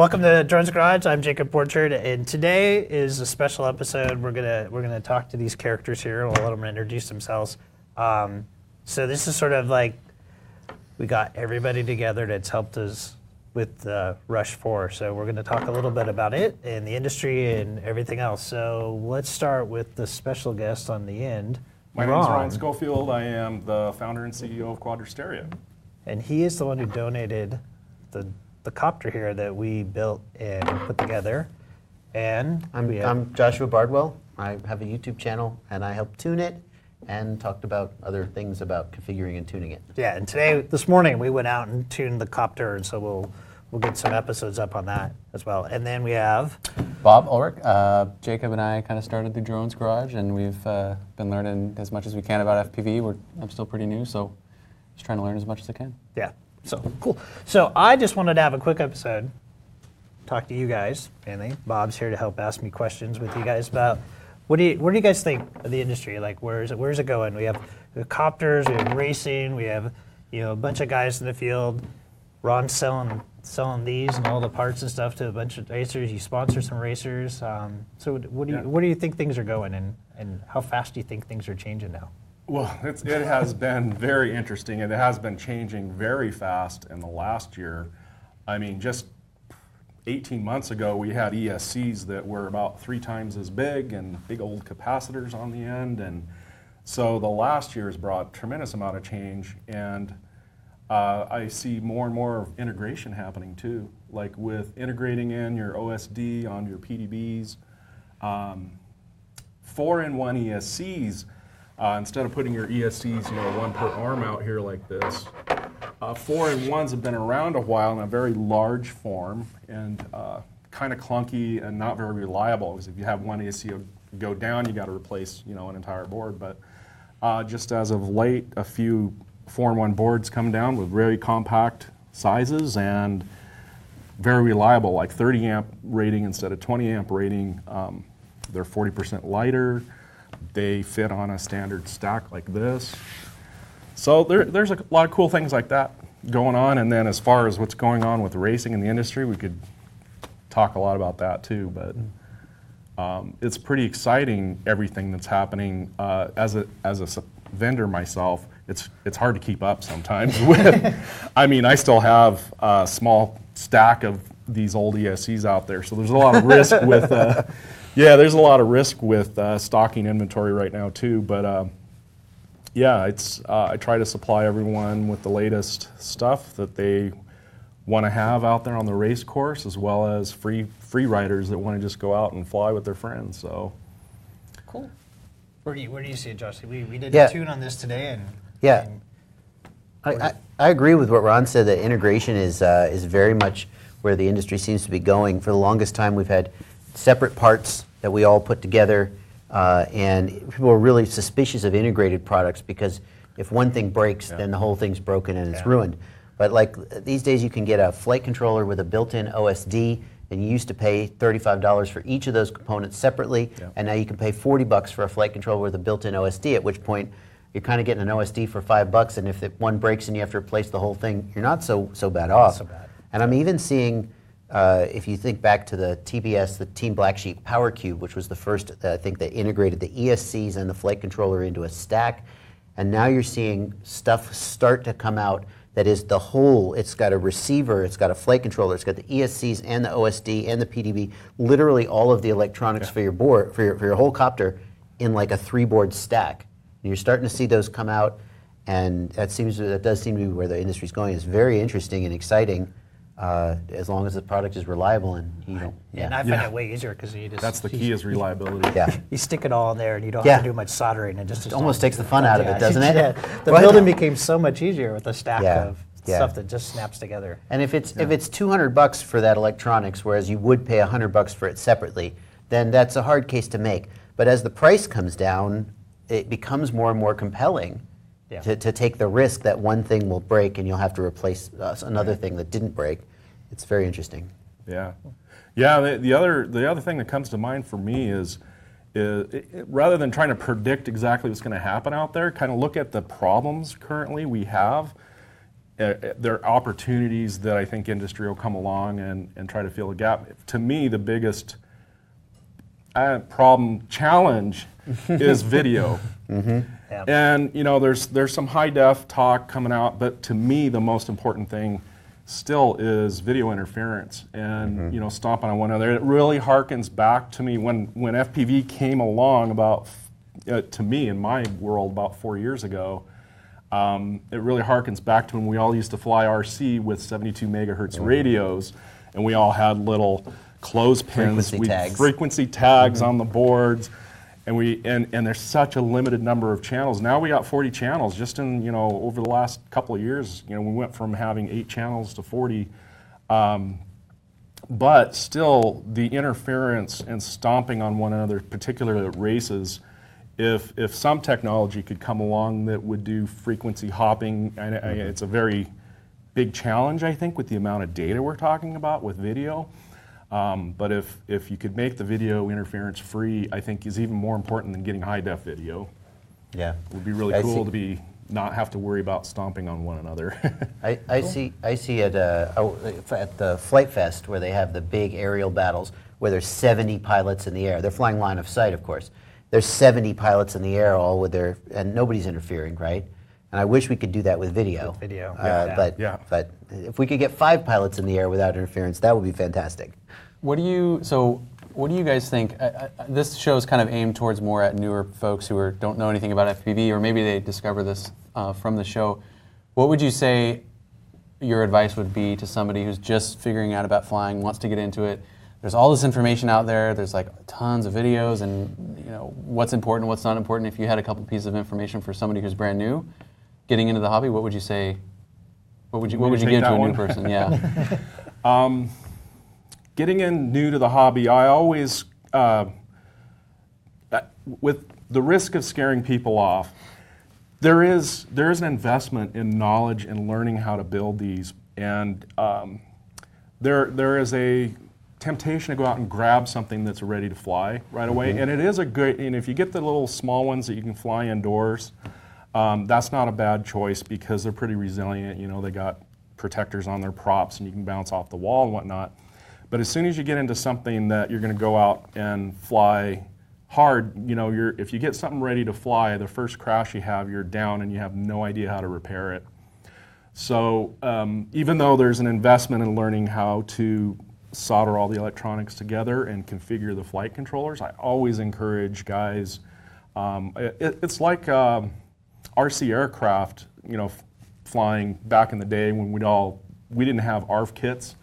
Welcome to Drone's Garage. I'm Jacob Portchard, and today is a special episode. We're gonna talk to these characters here. We'll let them introduce themselves. So this is sort of like we got everybody together that's helped us with Rush Four. So we're gonna talk a little bit about it and the industry and everything else. So let's start with the special guest on the end. My name is Ryan Schofield. I am the founder and CEO of Quadra Stereo, and he is the one who donated the copter here that we built and put together. And I'm Joshua Bardwell. I have a YouTube channel, and I help tune it and talked about other things about configuring and tuning it. Yeah, and this morning we went out and tuned the copter, and so we'll get some episodes up on that as well. And then we have Bob Ulrich. Jacob and I kind of started the Drones Garage, and we've been learning as much as we can about FPV. I'm still pretty new, so just trying to learn as much as I can. Yeah. So cool. So I just wanted to have a quick episode, talk to you guys, mainly. Bob's here to help ask me questions with you guys about what do you guys think of the industry? Like, where's it going? We have copters, we have racing, we have a bunch of guys in the field. Ron's selling these and all the parts and stuff to a bunch of racers. You sponsor some racers. So where do you think things are going, and how fast do you think things are changing now? Well, it has been very interesting, and it has been changing very fast in the last year. I mean, just 18 months ago, we had ESCs that were about 3 times as big and big old capacitors on the end. And so the last year has brought a tremendous amount of change, and I see more and more integration happening too, like with integrating in your OSD on your PDBs. 4-in-1 ESCs. Instead of putting your ESCs, one per arm out here like this, 4-in-1s have been around a while in a very large form and kind of clunky and not very reliable. Because if you have one ESC go down, you got to replace, an entire board. But just as of late, a few 4-in-1 boards come down with very compact sizes and very reliable, like 30 amp rating instead of 20 amp rating. They're 40% lighter. They fit on a standard stack like this. So there's a lot of cool things like that going on. And then as far as what's going on with racing in the industry, we could talk a lot about that too. But it's pretty exciting, everything that's happening. As a vendor myself, it's hard to keep up sometimes. I still have a small stack of these old ESCs out there. So there's a lot of risk with... there's a lot of risk with stocking inventory right now too, but I try to supply everyone with the latest stuff that they want to have out there on the race course, as well as free riders that want to just go out and fly with their friends. So cool. Where do you see it, Josh? We did a tune on this today, and yeah, I agree with what Ron said, that integration is very much where the industry seems to be going. For the longest time, we've had separate parts that we all put together, and people are really suspicious of integrated products because if one thing breaks, then the whole thing's broken and it's ruined. But like these days, you can get a flight controller with a built-in OSD, and you used to pay $35 for each of those components separately, and now you can pay $40 for a flight controller with a built-in OSD, at which point you're kind of getting an OSD for $5, and if one breaks and you have to replace the whole thing, you're not so bad off. Not so bad. And I'm even seeing... if you think back to the TBS, the Team Black Sheep Power Cube, which was the first, I think, that integrated the ESCs and the flight controller into a stack, and now you're seeing stuff start to come out that is the whole. It's got a receiver, it's got a flight controller, it's got the ESCs and the OSD and the PDB, literally all of the electronics for your board, for your whole copter, in like a 3-board stack. And you're starting to see those come out, and that does seem to be where the industry's going. It's very interesting and exciting. As long as the product is reliable, and and I find it way easier because that's the key is reliability. You stick it all in there, and you don't have to do much soldering. It almost takes the fun out of it, doesn't it? The building became so much easier with a stack of stuff that just snaps together. And if it's $200 for that electronics, whereas you would pay $100 for it separately, then that's a hard case to make. But as the price comes down, it becomes more and more compelling. Yeah. To take the risk that one thing will break and you'll have to replace another thing that didn't break. It's very interesting. Yeah. The other thing that comes to mind for me is rather than trying to predict exactly what's going to happen out there, kind of look at the problems currently we have there are opportunities that I think industry will come along and try to fill the gap. To me, the biggest challenge is video. Mm-hmm. Yeah. And you know, there's some high def talk coming out, but to me, the most important thing still is video interference and mm-hmm. you know, stomping on one another. It really harkens back to me when FPV came along about to me in my world about 4 years ago. It really harkens back to when we all used to fly RC with 72 megahertz mm-hmm. radios, and we all had little clothespins with frequency tags mm-hmm. on the boards, and there's such a limited number of channels. Now we got 40 channels just in, you know, over the last couple of years. You know, we went from having 8 channels to 40, but still the interference and stomping on one another, particularly at races. If some technology could come along that would do frequency hopping, it's a very big challenge, I think, with the amount of data we're talking about with video. But if you could make the video interference free, I think is even more important than getting high def video. Yeah, it would be really cool to be not have to worry about stomping on one another. I see it at the Flight Fest where they have the big aerial battles where there's 70 pilots in the air. They're flying line of sight, of course. There's 70 pilots in the air, all with their, and nobody's interfering, right? And I wish we could do that with video. With video, yeah. But if we could get 5 pilots in the air without interference, that would be fantastic. What do you guys think? This show's kind of aimed towards more at newer folks who don't know anything about FPV, or maybe they discover this from the show. What would you say your advice would be to somebody who's just figuring out about flying, wants to get into it? There's all this information out there. There's like tons of videos, and you know what's important, what's not important. If you had a couple pieces of information for somebody who's brand new, getting into the hobby, what would you say? What would you give to a new person? Yeah. Getting in new to the hobby, I always with the risk of scaring people off. There is an investment in knowledge and learning how to build these, and there is a temptation to go out and grab something that's ready to fly right away. Mm-hmm. And it is a good, and if you get the little small ones that you can fly indoors, that's not a bad choice because they're pretty resilient. You know, they got protectors on their props and you can bounce off the wall and whatnot. But as soon as you get into something that you're going to go out and fly hard, you know, if you get something ready to fly, the first crash you have, you're down and you have no idea how to repair it. So even though there's an investment in learning how to solder all the electronics together and configure the flight controllers, I always encourage guys, it's like RC aircraft, you know, flying back in the day when we didn't have ARF kits.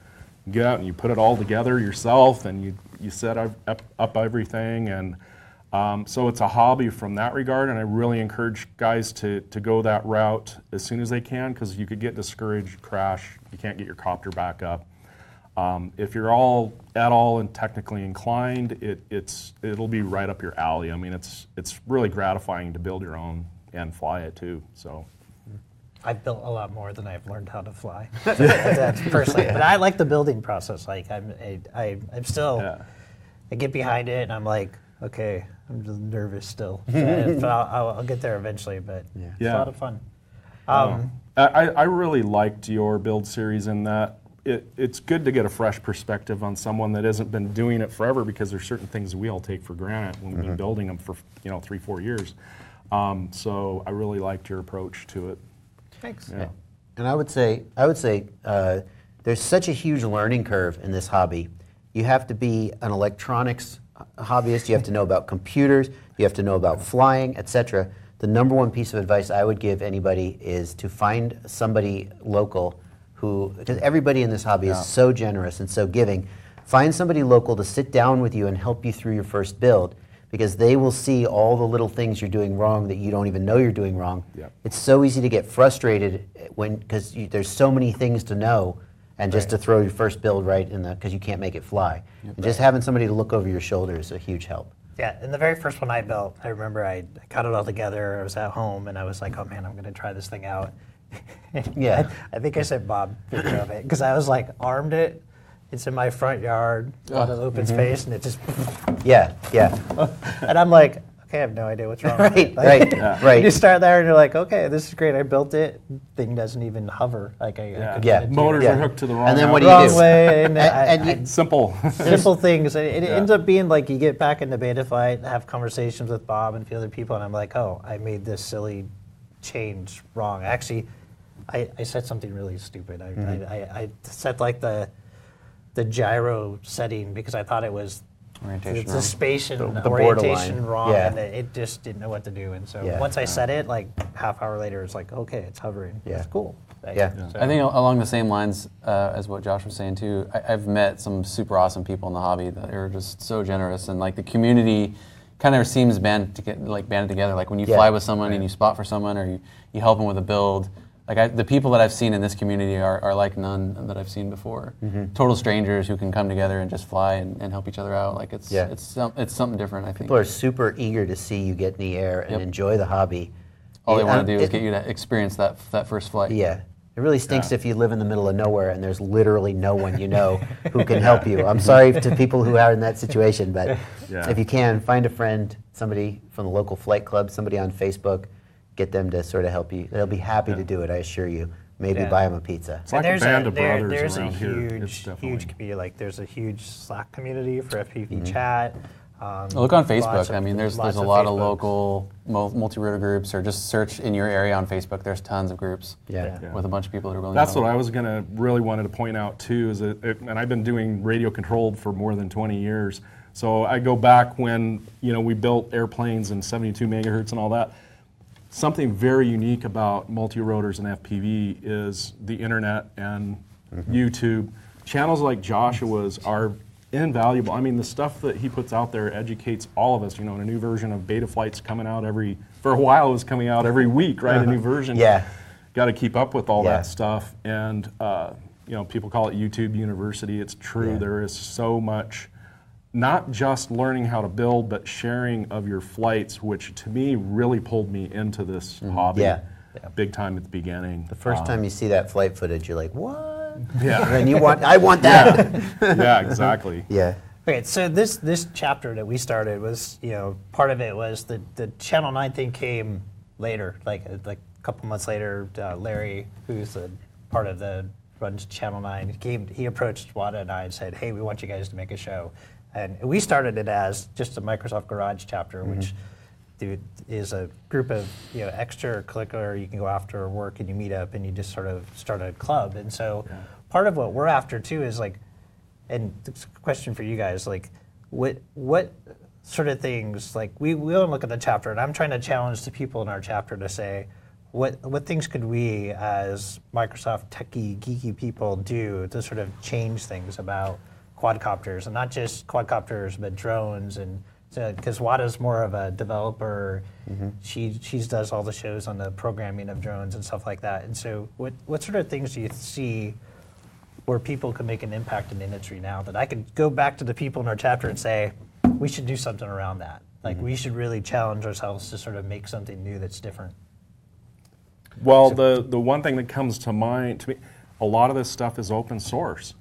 You get out and you put it all together yourself and you set up everything, and so it's a hobby from that regard, and I really encourage guys to go that route as soon as they can, because you could get discouraged, crash, you can't get your copter back up. If you're at all and technically inclined, it'll be right up your alley. I mean, it's really gratifying to build your own and fly it too. So, I've built a lot more than I've learned how to fly. That's personally, but I like the building process. Like I get behind it and I'm like, okay, I'm just nervous still. So I'll get there eventually, but it's a lot of fun. I really liked your build series in that. It's good to get a fresh perspective on someone that hasn't been doing it forever, because there's certain things we all take for granted when we've been building them for 3-4 years. So I really liked your approach to it. Thanks. Yeah. And I would say there's such a huge learning curve in this hobby. You have to be an electronics hobbyist. You have to know about computers. You have to know about flying, etc. The number one piece of advice I would give anybody is to find somebody local. Because everybody in this hobby is so generous and so giving. Find somebody local to sit down with you and help you through your first build, because they will see all the little things you're doing wrong that you don't even know you're doing wrong. Yep. It's so easy to get frustrated because there's so many things to know, and just to throw your first build right in because you can't make it fly. Yep. And just having somebody to look over your shoulder is a huge help. Yeah, and the very first one I built, I remember I got it all together. I was at home and I was like, oh man, I'm going to try this thing out. Yeah, I think I sent Bob a picture of it because I was like armed it. It's in my front yard on an open space, and it just. Yeah, yeah. And I'm like, okay, I have no idea what's wrong with it. Like, right. You start there and you're like, okay, this is great. I built it. Thing doesn't even hover. Like Motors are hooked to the wrong. And then what do you do? Way, and simple things. It ends up being like you get back into Betaflight, have conversations with Bob and a few other people, and I'm like, oh, I made this silly change wrong. Actually, I said something really stupid. I set like the gyro setting because I thought it was the space and the orientation wrong, and it just didn't know what to do. And so once I set it, like half hour later, it's like, okay, it's hovering. Yeah. It's cool. So. I think along the same lines as what Josh was saying too, I've met some super awesome people in the hobby that are just so generous, and like the community kind of seems banded together. Like when you fly with someone and you spot for someone, or you help them with a build. Like the people that I've seen in this community are like none that I've seen before. Mm-hmm. Total strangers who can come together and just fly and help each other out. Like it's something different. I think people are super eager to see you get in the air and enjoy the hobby. All they want to do is get you to experience that first flight. Yeah, it really stinks if you live in the middle of nowhere and there's literally no one you know who can help you. I'm sorry to people who are in that situation, but if you can find a friend, somebody from the local flight club, somebody on Facebook. Get them to sort of help you. They'll be happy to do it, I assure you. Maybe buy them a pizza. It's like there's a band of brothers around here. There's a huge community. Like there's a huge Slack community for FPV chat. Look on Facebook. I mean, there's a lot of local multi-rotor groups, or just search in your area on Facebook. There's tons of groups with a bunch of people who are willing. That's what I was really wanted to point out too. Is that, and I've been doing radio controlled for more than 20 years. So I go back when we built airplanes and 72 megahertz and all that. Something very unique about multi-rotors and FPV is the internet and YouTube. Channels like Joshua's are invaluable. I mean, the stuff that he puts out there educates all of us. And a new version of Betaflight's coming out for a while it was coming out every week, right? A new version. Yeah. Got to keep up with all that stuff. And, people call it YouTube University. It's true. Yeah. There is so much. Not just learning how to build, but sharing of your flights, which to me really pulled me into this hobby big time at the beginning. The first time you see that flight footage, you're like, what? Yeah. And I want that. Yeah, exactly. Yeah. Okay, so this chapter that we started was, part of it was the Channel 9 thing came later, like a couple months later. Larry, who's a part of the runs Channel 9, he approached Wada and I and said, hey, we want you guys to make a show. And we started it as just a Microsoft Garage chapter, which is a group of extracurricular. You can go after work and you meet up and you just sort of start a club. And so part of what we're after too is like, and it's a question for you guys, like what sort of things, like we don't look at the chapter, and I'm trying to challenge the people in our chapter to say, what things could we as Microsoft techie, geeky people do to sort of change things about quadcopters, and not just quadcopters, but drones, and because Wada's more of a developer, she does all the shows on the programming of drones and stuff like that. And so, what sort of things do you see where people can make an impact in the industry now? That I could go back to the people in our chapter and say, we should do something around that. Like we should really challenge ourselves to sort of make something new that's different. Well, the one thing that comes to mind to me, a lot of this stuff is open source.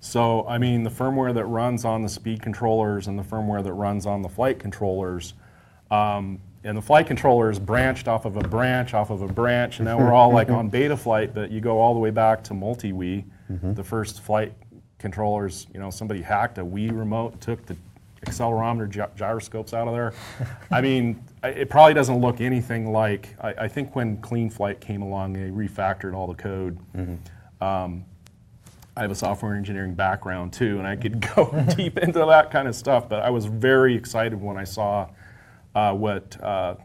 So, I mean, the firmware that runs on the speed controllers and the firmware that runs on the flight controllers, and the flight controllers branched off of a branch, and now we're all like on Betaflight, but you go all the way back to multi-Wii. The first flight controllers, somebody hacked a Wii remote, took the accelerometer gyroscopes out of there. I mean, it probably doesn't look anything like, I think when Cleanflight came along, they refactored all the code. I have a software engineering background too, and I could go deep into that kind of stuff, but I was very excited when I saw what Mr.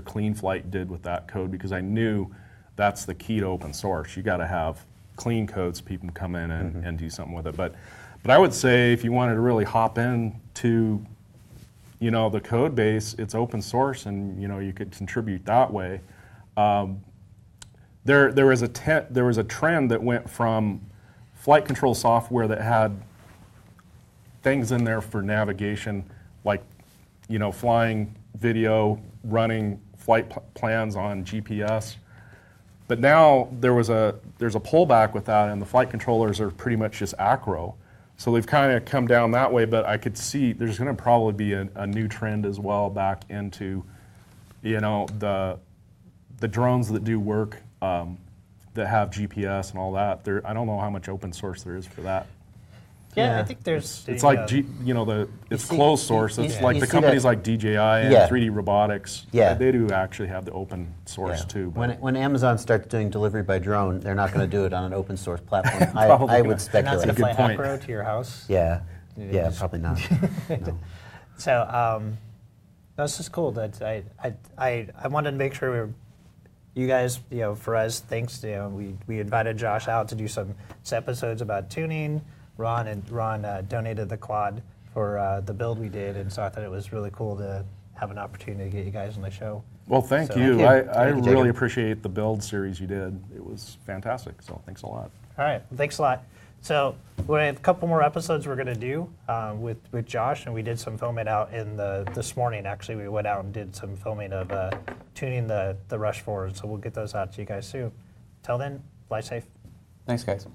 Cleanflight did with that code, because I knew that's the key to open source. You gotta have clean codes, people come in and do something with it. But I would say if you wanted to really hop into the code base, it's open source, and you could contribute that way. There was a trend that went from flight control software that had things in there for navigation, like flying video, running flight plans on GPS. But now there's a pullback with that, and the flight controllers are pretty much just Acro. So they've kind of come down that way, but I could see there's going to probably be a new trend as well back into, you know, the drones that do work that have GPS and all that. I don't know how much open source there is for that. Yeah, I think there's. It's like it's closed source. It's like the companies like DJI and 3D Robotics. Yeah, they do actually have the open source too. But when Amazon starts doing delivery by drone, they're not going to do it on an open source platform. I would speculate. They're not going to fly Acro to your house. Yeah, yeah, probably not. No. So that's just cool. That I wanted to make sure we were. You guys, for us, thanks. We invited Josh out to do some episodes about tuning. Ron donated the quad for the build we did, and so I thought it was really cool to have an opportunity to get you guys on the show. Well, thank you. I really appreciate the build series you did. It was fantastic, so thanks a lot. All right, well, thanks a lot. So we have a couple more episodes we're going to do with Josh, and we did some filming out this morning. Actually, we went out and did some filming of tuning the Rush Four, so we'll get those out to you guys soon. Till then, fly safe. Thanks, guys.